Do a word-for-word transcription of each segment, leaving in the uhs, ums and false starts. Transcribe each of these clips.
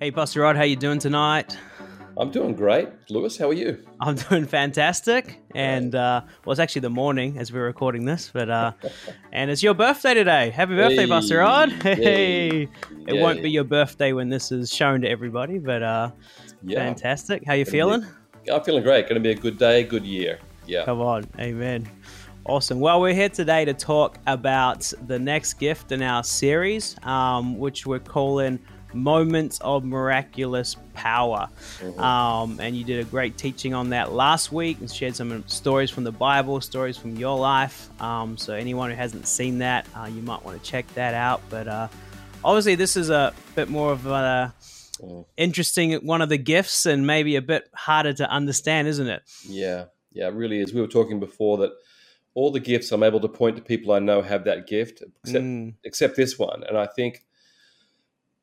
Hey, Pastor Rod, how you doing tonight? I'm doing great. Lewis, how are you? I'm doing fantastic. And uh, well, it's actually the morning as we're recording this, but uh, and it's your birthday today. Happy birthday, hey, Pastor Rod. Hey. Hey. It yeah, won't yeah. be your birthday when this is shown to everybody, but uh, yeah. fantastic. How you gonna feeling? Be, I'm feeling great. Going to be a good day, good year. Yeah. Come on. Amen. Awesome. Well, we're here today to talk about the next gift in our series, um, which we're calling Moments of Miraculous Power. Mm-hmm. Um, and you did a great teaching on that last week and shared some stories from the Bible, stories from your life. Um, so anyone who hasn't seen that, uh, you might want to check that out. But uh, obviously this is a bit more of a mm. interesting one of the gifts and maybe a bit harder to understand, isn't it? Yeah, yeah, it really is. We were talking before that all the gifts I'm able to point to people I know have that gift, except, mm. except this one. And I think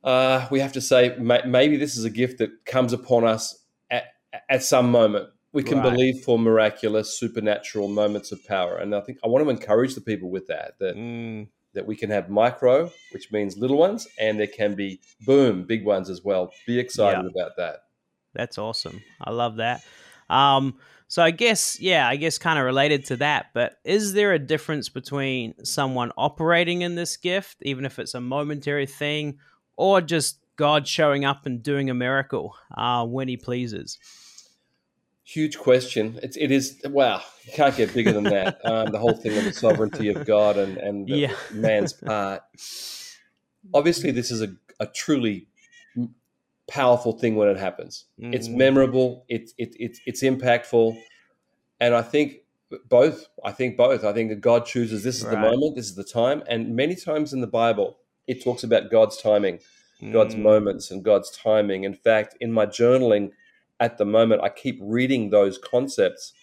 Uh, we have to say may, maybe this is a gift that comes upon us at, at some moment. We can right. believe for miraculous, supernatural moments of power. And I think I want to encourage the people with that, that, mm. that we can have micro, which means little ones, and there can be, boom, big ones as well. Be excited yeah. about that. That's awesome. I love that. Um, so I guess, yeah, I guess kind of related to that, but is there a difference between someone operating in this gift, even if it's a momentary thing, or just God showing up and doing a miracle uh, when he pleases? Huge question. It's, it is, wow, you can't get bigger than that. Um, the whole thing of the sovereignty of God and, and the yeah. man's part. Obviously, this is a, a truly powerful thing when it happens. Mm. It's memorable. It's it, it, it's impactful. And I think both, I think both. I think that God chooses this is right. the moment, this is the time. And many times in the Bible, it talks about God's timing, God's mm. moments and God's timing. In fact, in my journaling at the moment, I keep reading those concepts.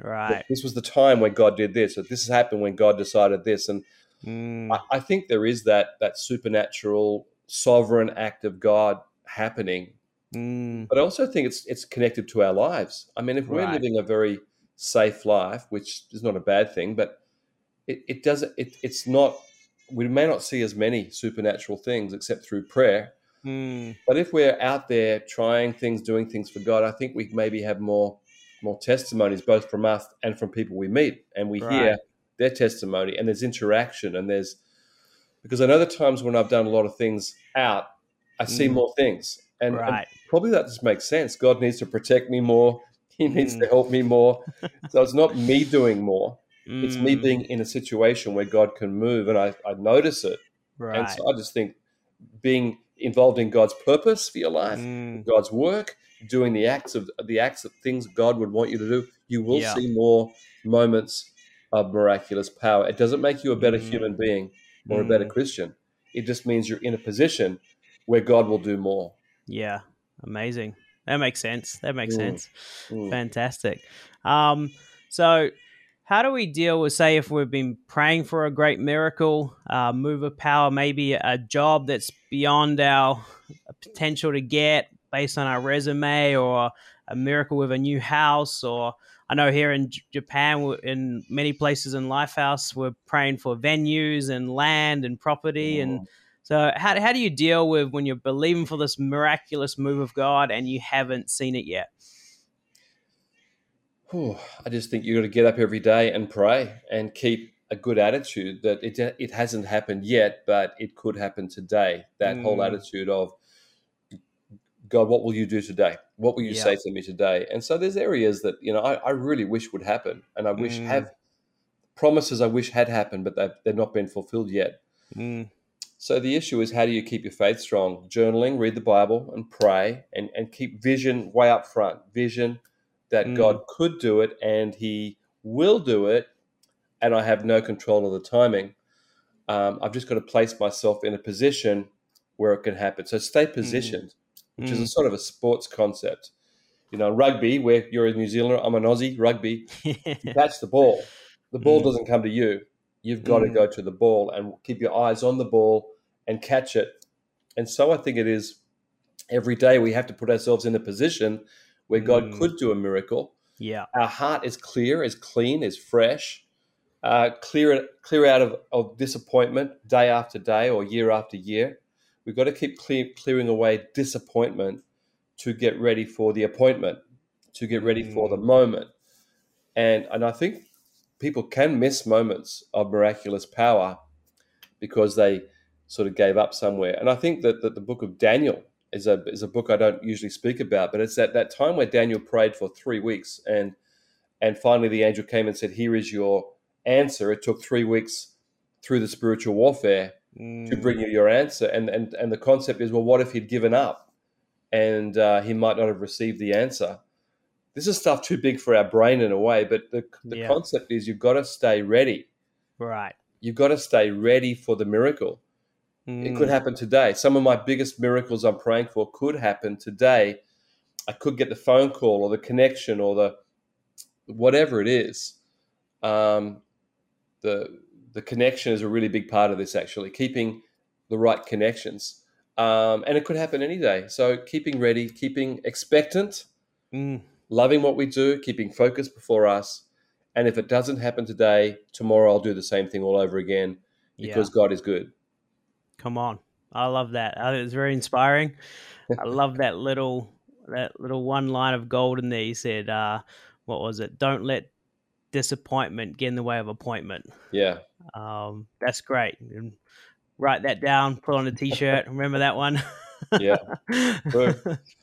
Right. This was the time when God did this, or this has happened when God decided this. And mm. I, I think there is that that supernatural, sovereign act of God happening. Mm. But I also think it's it's connected to our lives. I mean, if we're right. living a very safe life, which is not a bad thing, but it, it doesn't, it, it's not, we may not see as many supernatural things except through prayer. Mm. But if we're out there trying things, doing things for God, I think we maybe have more more testimonies, both from us and from people we meet. And we right. hear their testimony and there's interaction and there's, because I know the times when I've done a lot of things out, I see mm. more things. And, right. and probably that just makes sense. God needs to protect me more. He needs mm. to help me more. So it's not me doing more. It's me being in a situation where God can move and I, I notice it. Right. And so I just think being involved in God's purpose for your life, mm. God's work, doing the acts of the acts of things God would want you to do, you will yeah. see more moments of miraculous power. It doesn't make you a better mm. human being or mm. a better Christian. It just means you're in a position where God will do more. Yeah, amazing. That makes sense. That makes mm. sense. Mm. Fantastic. Um, so... how do we deal with, say, if we've been praying for a great miracle, uh, move of power, maybe a job that's beyond our potential to get based on our resume, or a miracle with a new house, or I know here in Japan, in many places in LifeHouse, we're praying for venues and land and property. Mm. And so how, how do you deal with when you're believing for this miraculous move of God and you haven't seen it yet? I just think you've got to get up every day and pray and keep a good attitude that it it hasn't happened yet, but it could happen today. That mm. whole attitude of, God, what will you do today? What will you yeah. say to me today? And so there's areas that, you know, I, I really wish would happen, and I wish mm. have promises I wish had happened, but they've, they've not been fulfilled yet. Mm. So the issue is, how do you keep your faith strong? Journaling, read the Bible and pray, and, and keep vision way up front, vision that mm. God could do it and he will do it, and I have no control of the timing. Um, I've just got to place myself in a position where it can happen. So stay positioned, mm. which mm. is a sort of a sports concept. You know, rugby, where you're a New Zealander, I'm an Aussie, rugby, you catch the ball. The ball mm. doesn't come to you. You've got mm. to go to the ball and keep your eyes on the ball and catch it. And so I think it is every day we have to put ourselves in a position where God mm. could do a miracle. Yeah. Our heart is clear, is clean, is fresh, uh, clear clear out of, of disappointment day after day or year after year. We've got to keep clear, clearing away disappointment to get ready for the appointment, to get ready mm. for the moment. And and I think people can miss moments of miraculous power because they sort of gave up somewhere. And I think that, that the book of Daniel is a is a book I don't usually speak about, but it's at that time where Daniel prayed for three weeks and and finally the angel came and said, here is your answer. It took three weeks through the spiritual warfare mm. to bring you your answer. And, and, and the concept is, well, what if he'd given up and uh, he might not have received the answer? This is stuff too big for our brain in a way, but the, the yeah. concept is you've got to stay ready. Right. You've got to stay ready for the miracle. Mm. It could happen today. Some of my biggest miracles I'm praying for could happen today. I could get the phone call or the connection or the whatever it is. Um, the the connection is a really big part of this, actually, keeping the right connections. Um, and it could happen any day. So keeping ready, keeping expectant, mm. loving what we do, keeping focus before us. And if it doesn't happen today, tomorrow I'll do the same thing all over again because yeah. God is good. Come on. I love that. I think it's very inspiring. I love that little that little one line of gold in there. He said, uh, what was it? Don't let disappointment get in the way of appointment. Yeah. Um, that's great. And write that down, put on a T-shirt. Remember that one? Yeah. I,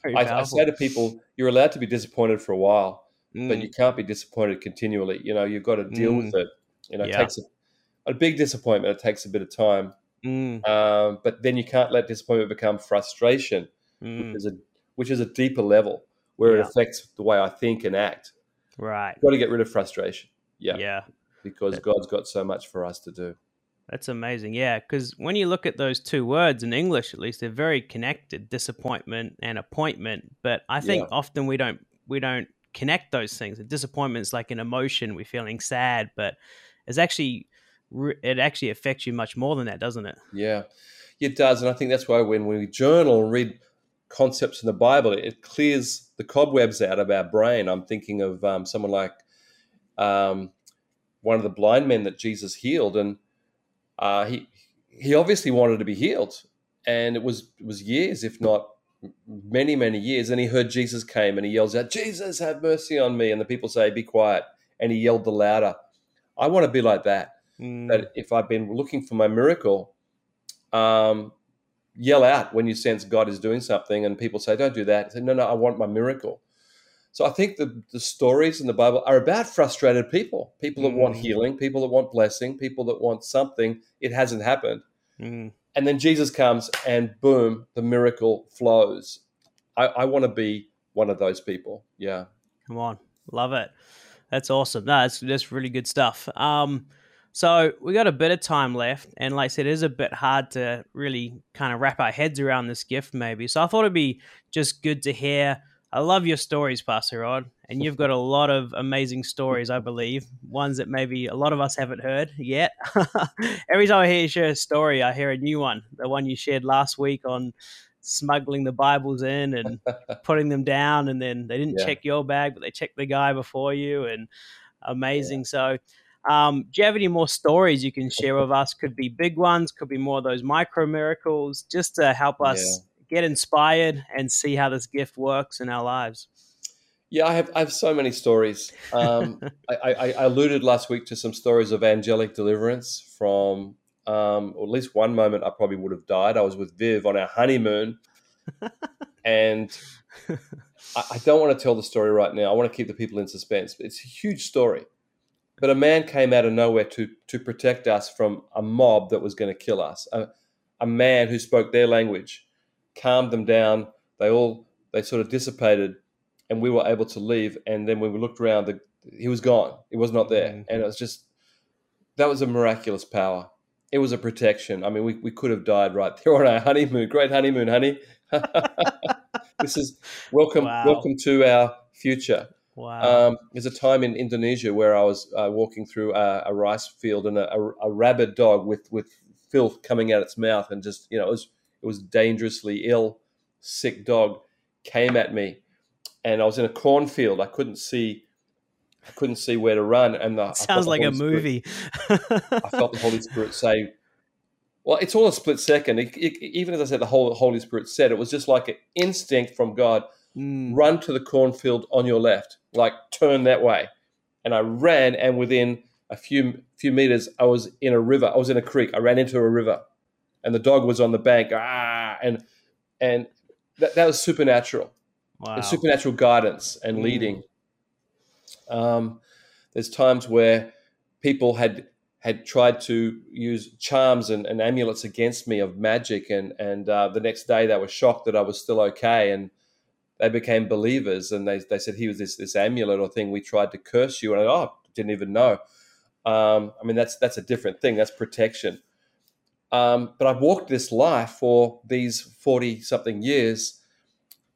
I say to people, you're allowed to be disappointed for a while, mm. but you can't be disappointed continually. You know, you've got to deal mm. with it. You know, yeah. it takes a, a big disappointment. It takes a bit of time. Mm. Um, but then you can't let disappointment become frustration, mm. which is a, which is a deeper level where yeah. it affects the way I think and act. Right. You've got to get rid of frustration. Yeah. Yeah. Because that, God's got so much for us to do. That's amazing. Yeah. Because when you look at those two words in English, at least they're very connected, disappointment and appointment. But I think yeah. often we don't, we don't connect those things. The disappointment is like an emotion. We're feeling sad, but it's actually, it actually affects you much more than that, doesn't it? Yeah, it does. And I think that's why when we journal and read concepts in the Bible, it clears the cobwebs out of our brain. I'm thinking of um, someone like um, one of the blind men that Jesus healed, and uh, he he obviously wanted to be healed, and it was it was years, if not many, many years. And he heard Jesus came, and he yells out, "Jesus, have mercy on me!" And the people say, "Be quiet!" And he yelled the louder. I want to be like that. Mm. That if I've been looking for my miracle, um, yell out when you sense God is doing something, and people say, don't do that. I say, no, no, I want my miracle. So I think the, the stories in the Bible are about frustrated people, people that mm. want healing, people that want blessing, people that want something. It hasn't happened. Mm. And then Jesus comes and boom, the miracle flows. I, I want to be one of those people. Yeah. Come on. Love it. That's awesome. No, that's, that's really good stuff. Um, So we got a bit of time left, and like I said, it is a bit hard to really kind of wrap our heads around this gift maybe. So I thought it'd be just good to hear. I love your stories, Pastor Rod, and you've got a lot of amazing stories, I believe, ones that maybe a lot of us haven't heard yet. Every time I hear you share a story, I hear a new one, the one you shared last week on smuggling the Bibles in and putting them down, and then they didn't yeah. check your bag, but they checked the guy before you, and amazing. Yeah. So Um, do you have any more stories you can share with us? Could be big ones, could be more of those micro miracles, just to help us yeah. get inspired and see how this gift works in our lives. Yeah, I have I have so many stories. Um, I, I, I alluded last week to some stories of angelic deliverance from, um, or at least one moment I probably would have died. I was with Viv on our honeymoon, and I, I don't want to tell the story right now. I want to keep the people in suspense. It's a huge story. But a man came out of nowhere to to protect us from a mob that was going to kill us. A, a man who spoke their language, calmed them down. They all they sort of dissipated, and we were able to leave. And then when we looked around, the, he was gone. He was not there. Mm-hmm. And it was just, that was a miraculous power. It was a protection. I mean, we we could have died right there on our honeymoon. Great honeymoon, honey. This is welcome. Wow. Welcome to our future. Wow. Um, there's a time in Indonesia where I was uh, walking through a, a rice field, and a, a, a rabid dog with, with filth coming out its mouth, and just, you know, it was, it was dangerously ill, sick dog came at me, and I was in a cornfield. I couldn't see, I couldn't see where to run. And the, sounds like a movie. I felt the Holy Spirit say, Well, it's all a split second. It, it, even as I said, the whole Holy Spirit said, it was just like an instinct from God, mm. run to the cornfield on your left, like turn that way. And I ran, and within a few few meters, I was in a river. I was in a creek. I ran into a river, and the dog was on the bank. Ah, and and that, that was supernatural. Wow. Was supernatural guidance and leading. Mm. Um, there's times where people had had tried to use charms and, and amulets against me of magic, and and uh, the next day they were shocked that I was still okay, and they became believers, and they they said, he was this this amulet or thing, we tried to curse you, and I, oh, didn't even know. Um, I mean, that's that's a different thing. That's protection. Um, but I've walked this life for these forty-something years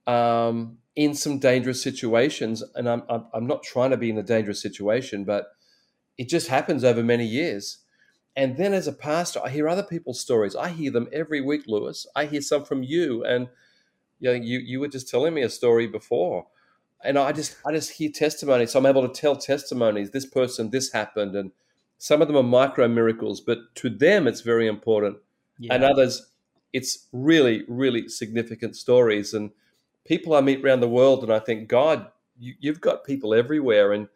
um, in some dangerous situations, and I'm, I'm I'm not trying to be in a dangerous situation, but it just happens over many years. And then as a pastor, I hear other people's stories. I hear them every week, Lewis. I hear some from you, and you know, you, you were just telling me a story before, and I just I just hear testimonies. So I'm able to tell testimonies. This person, this happened, and some of them are micro miracles, but to them it's very important, yeah. and others it's really, really significant stories. And people I meet around the world, and I think, God, you, you've got people everywhere, and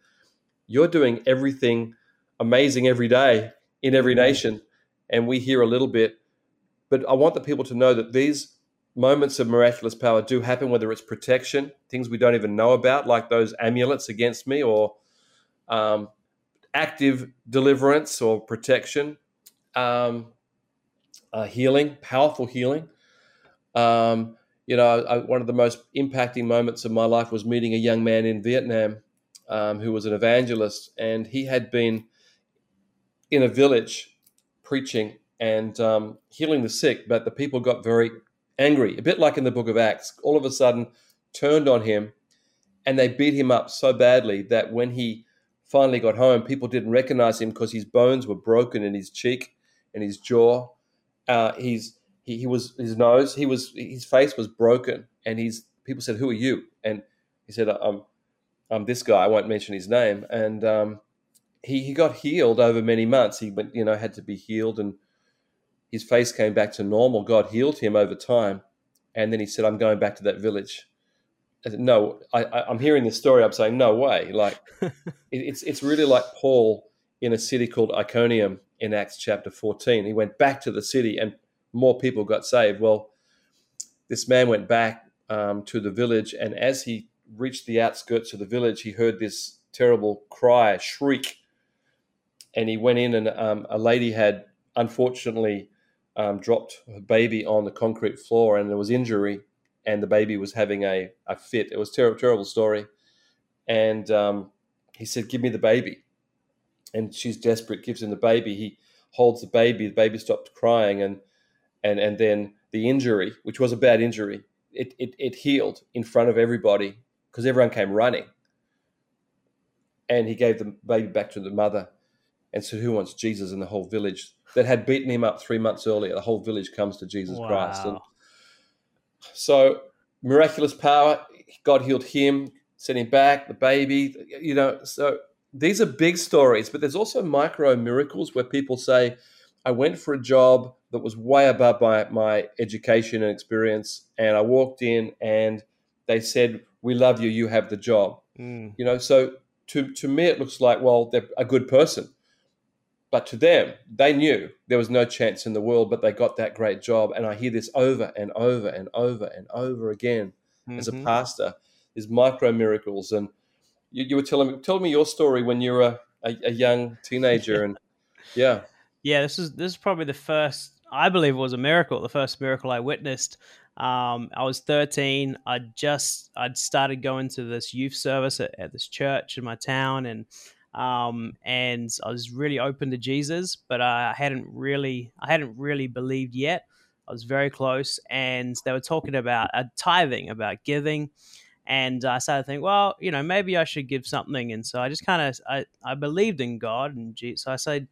you're doing everything amazing every day in every nation, and we hear a little bit. But I want the people to know that these moments of miraculous power do happen, whether it's protection, things we don't even know about, like those amulets against me, or um, active deliverance or protection, um, uh, healing, powerful healing. Um, you know, I, one of the most impacting moments of my life was meeting a young man in Vietnam um, who was an evangelist, and he had been in a village preaching and um, healing the sick, but the people got very angry, a bit like in the book of Acts, all of a sudden turned on him, and they beat him up so badly that when he finally got home, people didn't recognize him because his bones were broken in his cheek and his jaw. Uh, he's, he, he was, his nose, he was, his face was broken, and he's, people said, who are you? And he said, I'm, I'm this guy. I won't mention his name. And um, he, he got healed over many months. He went, you know, had to be healed, and his face came back to normal. God healed him over time. And then he said, I'm going back to that village. I said, no, I, I, I'm hearing this story. I'm saying, no way. Like it, it's, it's really like Paul in a city called Iconium in Acts chapter fourteen. He went back to the city and more people got saved. Well, this man went back um, to the village. And as he reached the outskirts of the village, he heard this terrible cry, shriek. And he went in, and um, a lady had unfortunately Um, dropped her baby on the concrete floor, and there was injury, and the baby was having a, a fit. It was a terrible, terrible story. And um, he said, give me the baby. And she's desperate, gives him the baby. He holds the baby. The baby stopped crying, and and and then the injury, which was a bad injury, it it, it healed in front of everybody because everyone came running. And he gave the baby back to the mother and said, who wants Jesus? In the whole village that had beaten him up three months earlier, the whole village comes to Jesus wow. Christ. And so miraculous power, God healed him, sent him back, the baby, you know. So these are big stories, but there's also micro miracles where people say, I went for a job that was way above my, my education and experience, and I walked in and they said, we love you, you have the job. Mm. You know, so to, to me it looks like, well, they're a good person. But to them, they knew there was no chance in the world, but they got that great job. And I hear this over and over and over and over again mm-hmm. as a pastor, is micro miracles. And you, you were telling me, tell me your story when you were a, a, a young teenager. And yeah. Yeah, this is, this is probably the first, I believe it was a miracle, the first miracle I witnessed. Um, I was thirteen. I'd just, I'd started going to this youth service at, at this church in my town, and Um, and I was really open to Jesus, but I hadn't really, I hadn't really believed yet. I was very close, and they were talking about uh, tithing, about giving. And I started to think, well, you know, maybe I should give something. And so I just kind of, I, I believed in God, and Jesus, so I said,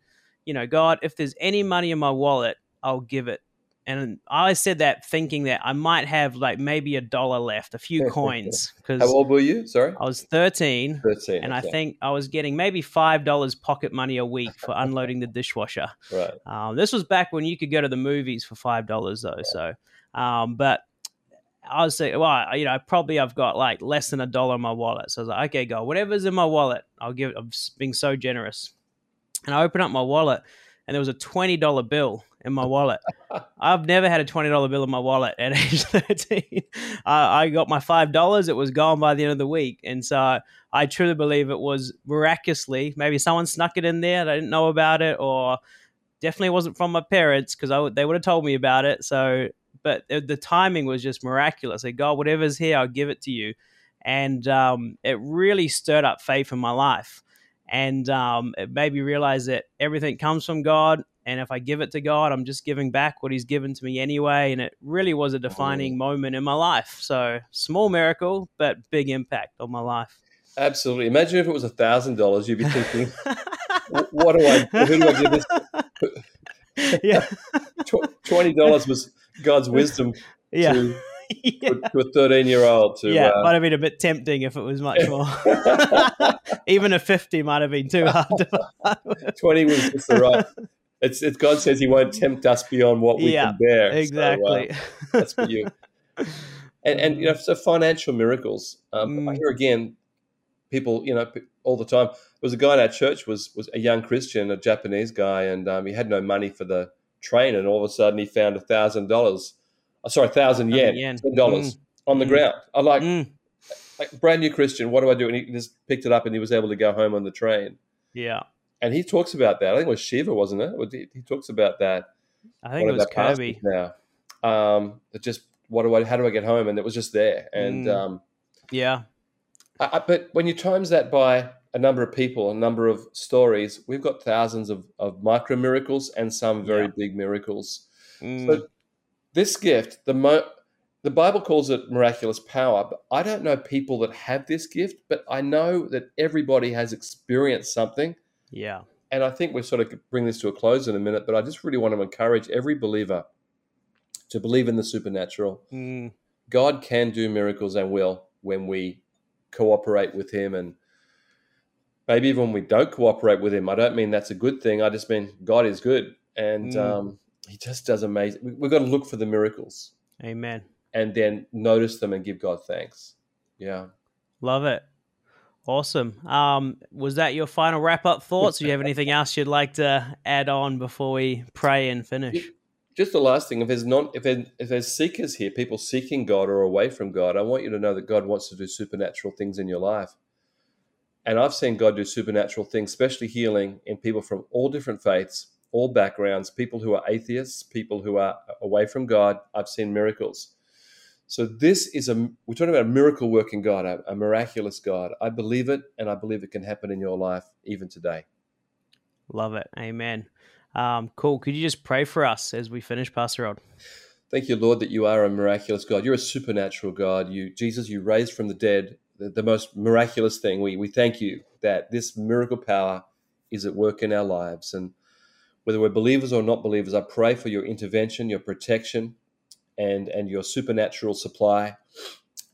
you know, God, if there's any money in my wallet, I'll give it. And I said that thinking that I might have like maybe a dollar left, a few coins. Cause how old were you? Sorry? I was thirteen. thirteen and okay. I think I was getting maybe five dollars pocket money a week for unloading the dishwasher. Right. Um, this was back when you could go to the movies for five dollars though. Right. So, um, but I was saying, well, you know, probably I've got like less than a dollar in my wallet. So I was like, okay, God, whatever's in my wallet, I'll give it. I'm being so generous. And I opened up my wallet and there was a twenty dollar bill in my wallet. I've never had a twenty dollar bill in my wallet at age thirteen. I, I got my five dollars. It was gone by the end of the week. And so I truly believe it was miraculously, maybe someone snuck it in there and I didn't know about it, or definitely wasn't from my parents because I, they would have told me about it. So, but the timing was just miraculous. Like, God, whatever's here, I'll give it to you. And um, it really stirred up faith in my life. And um, it made me realize that everything comes from God. And if I give it to God, I'm just giving back what he's given to me anyway. And it really was a defining moment in my life. So small miracle, but big impact on my life. Absolutely. Imagine if it was a thousand dollars, you'd be thinking, what do I, who do I give this to? Yeah. twenty dollars was God's wisdom yeah. to, yeah. to a thirteen-year-old. To, yeah, it uh, might have been a bit tempting if it was much more. Even a fifty might have been too hard. To twenty was just the right. It's, it's God says he won't tempt us beyond what we yeah, can bear. Exactly. So, uh, that's for you. And, and you know, so financial miracles. Um, mm. I hear again, people, you know, all the time. There was a guy in our church, was was a young Christian, a Japanese guy, and um, he had no money for the train, and all of a sudden he found a thousand dollars. Sorry, a thousand yen, yen, ten dollars mm. on the mm. ground. I like, mm. like brand new Christian. What do I do? And he just picked it up, and he was able to go home on the train. Yeah. And he talks about that. I think it was Shiva, wasn't it? He talks about that. I think it was Kirby. Now, um, just what do I? How do I get home? And it was just there. And mm. um, yeah. I, I, but when you times that by a number of people, a number of stories, we've got thousands of, of micro miracles and some very yeah. big miracles. Mm. So this gift, the mo- the Bible calls it miraculous power. But I don't know people that have this gift, but I know that everybody has experienced something. Yeah. And I think we'll sort of bring this to a close in a minute, but I just really want to encourage every believer to believe in the supernatural. Mm. God can do miracles and will when we cooperate with him. And maybe even when we don't cooperate with him, I don't mean that's a good thing. I just mean God is good. And mm. um, he just does amazing. We've got to look for the miracles. Amen. And then notice them and give God thanks. Yeah. Love it. Awesome. Um, was that your final wrap-up thoughts? Do you have anything else you'd like to add on before we pray and finish? Just the last thing, if there's non, if there, if there's seekers here, people seeking God or away from God, I want you to know that God wants to do supernatural things in your life. And I've seen God do supernatural things, especially healing in people from all different faiths, all backgrounds, people who are atheists, people who are away from God. I've seen miracles. So this is a, we're talking about a miracle working God, a, a miraculous God. I believe it, and I believe it can happen in your life even today. Love it. Amen. Um, cool. Could you just pray for us as we finish, Pastor Rod? Thank you, Lord, that you are a miraculous God. You're a supernatural God. You, Jesus, you raised from the dead, the, the most miraculous thing. We, we thank you that this miracle power is at work in our lives. And whether we're believers or not believers, I pray for your intervention, your protection, and and your supernatural supply,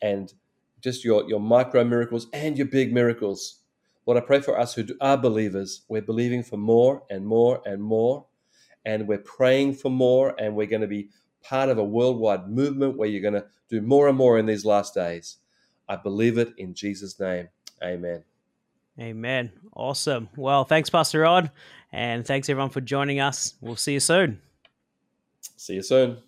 and just your, your micro miracles and your big miracles. Lord, I pray for us who are believers. We're believing for more and more and more, and we're praying for more, and we're going to be part of a worldwide movement where you're going to do more and more in these last days. I believe it in Jesus' name. Amen. Amen. Awesome. Well, thanks, Pastor Rod, and thanks, everyone, for joining us. We'll see you soon. See you soon.